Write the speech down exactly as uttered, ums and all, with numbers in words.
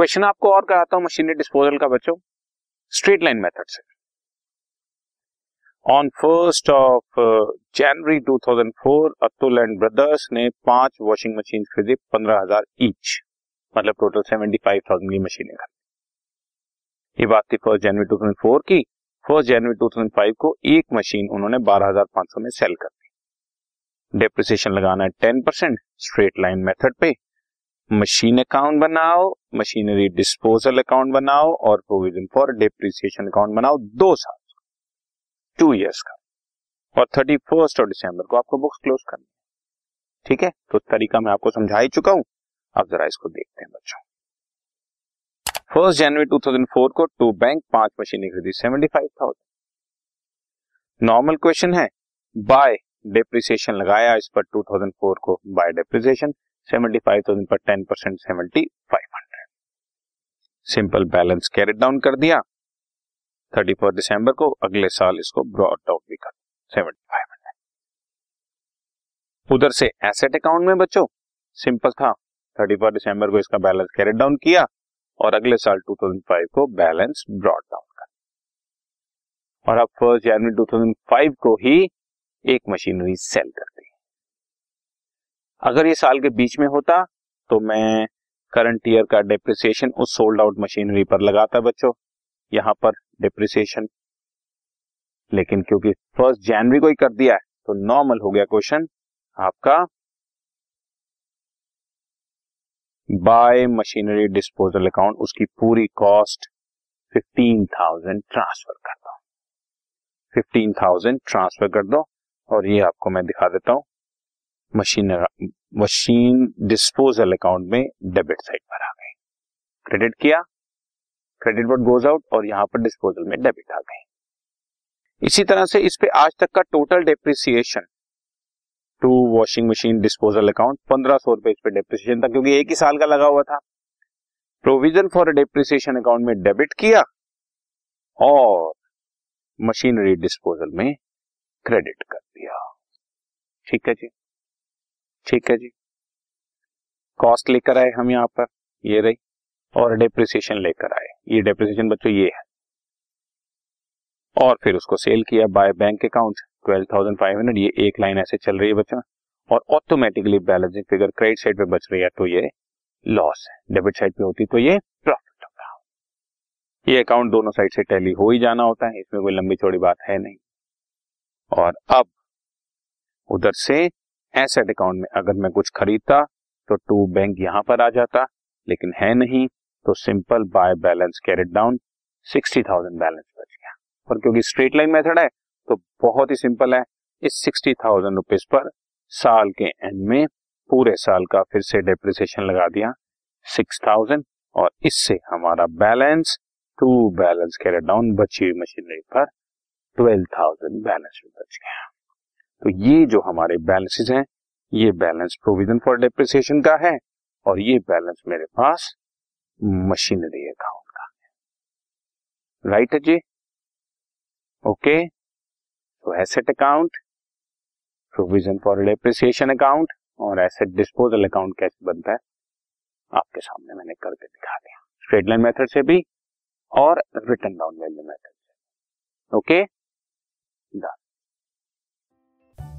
Question आपको और कराता हूं मशीनरी डिस्पोजल का बच्चों, स्ट्रेट लाइन मेथड से। ऑन फर्स्ट ऑफ जनवरी दो हज़ार चार अतुल एंड ब्रदर्स ने पांच वॉशिंग मशीन खरीदी पंद्रह हजार ईच, मतलब टोटल सेवेंटी फाइव थाउजेंड की मशीनें खरीदी। ये बात थी फर्स्ट जनवरी दो हज़ार चार की। फर्स्ट जनवरी दो हज़ार पाँच को एक मशीन उन्होंने बारह हज़ार पाँच सौ में सेल कर दी। डेप्रिसिएशन लगाना है ten percent straight line method पे। मशीन अकाउंट बनाओ, मशीनरी डिस्पोजल अकाउंट बनाओ और प्रोविजन फॉर डेप्रिसिएशन अकाउंट बनाओ दो साल टू इयर्स का, और थर्टी फर्स्ट ऑफ डिसम्बर को आपको बुक्स क्लोज करनी है। ठीक है, तो तरीका मैं आपको समझा ही चुका हूं, आप जरा इसको देखते हैं बच्चों। फर्स्ट जनवरी दो हज़ार चार को टू बैंक पांच मशीनें खरीदी seventy five thousand. Normal question है, बाय डेप्रिसिएशन लगाया इस पर दो हज़ार चार को, by depreciation seventy five thousand पर ten percent seventy five hundred. Simple balance carry down कर दिया। थर्टी फ़र्स्ट दिसंबर को अगले साल इसको ब्रॉट आउट भी कर सेवेंटी फाइव हंड्रेड। उधर से एसेट अकाउंट में बच्चों सिंपल था, थर्टी फ़र्स्ट दिसंबर को इसका बैलेंस कैरी डाउन किया और अगले साल दो हज़ार पाँच को बैलेंस ब्रॉट डाउन कर, और अब फर्स्ट जनवरी दो हज़ार पाँच को ही एक मशीनरी सेल करती है। अगर ये साल के बीच में होता तो मैं करंट ईयर का डेप्रिसिएशन उस सोल्ड आउट मशीनरी पर लगाता बच्चों, यहां पर डेप्रिसिएशन, लेकिन क्योंकि फर्स्ट जनवरी को ही कर दिया है तो नॉर्मल हो गया क्वेश्चन आपका, बाय मशीनरी डिस्पोजल अकाउंट उसकी पूरी कॉस्ट पंद्रह हज़ार ट्रांसफर कर दो, पंद्रह हज़ार ट्रांसफर कर दो। और ये आपको मैं दिखा देता हूं, मशीन मशीन डिस्पोजल अकाउंट में डेबिट साइड पर आ गई, क्रेडिट किया, क्रेडिट पर गोज आउट और यहां पर डिस्पोजल में डेबिट आ गई। इसी तरह से इस पे आज तक का total depreciation to washing machine disposal account पंद्रह सौ रुपए इस पे डेप्रिसिएशन था क्योंकि एक ही साल का लगा हुआ था। प्रोविजन फॉर डेप्रिसिएशन अकाउंट में डेबिट किया और मशीनरी डिस्पोजल में क्रेडिट कर दिया। ठीक है जी, ठीक है जी। कॉस्ट लेकर आए हम यहाँ पर, ये रही, और डेप्रिसिएशन लेकर आए, ये डेप्रिसिएशन बच्चों ये है, और फिर उसको सेल किया बाय बैंक अकाउंट बारह हज़ार पाँच सौ। ये एक लाइन ऐसे चल रही है बच्चा और automatically balancing figure credit side पे बच रही है तो ये लॉस है, डेबिट साइड पे होती तो ये प्रॉफिट होता। ये अकाउंट दोनों साइड से टैली हो ही जाना होता है, इसमें कोई लंबी चौड़ी बात है नहीं। और अब उधर से एसेट अकाउंट में अगर मैं कुछ खरीदता तो टू बैंक यहां पर आ जाता, लेकिन है नहीं तो simple by balance carried down साठ हज़ार बैलेंस बच गया। और क्योंकि स्ट्रेट लाइन मेथड है तो बहुत ही सिंपल है, इस सिक्सटी थाउजेंड रुपीज पर साल के एंड में पूरे साल का फिर से डेप्रिसिएशन लगा दिया सिक्स थाउजेंड, और इससे हमारा balance to balance carry down बची हुई मशीनरी पर ट्वेल्व थाउजेंड बैलेंस में बच गया। तो ये जो हमारे बैलेंसेस हैं, ये बैलेंस प्रोविजन फॉर डेप्रिसिएशन का है और ये बैलेंस मेरे पास मशीनरी अकाउंट का है। राइट है जी, ओके। तो asset account, provision for depreciation account और एसेट डिस्पोजल अकाउंट कैसे बनता है आपके सामने मैंने करके दिखा दिया, स्ट्रेट लाइन मेथड से भी और रिटन डाउन वैल्यू मेथड से। ओके,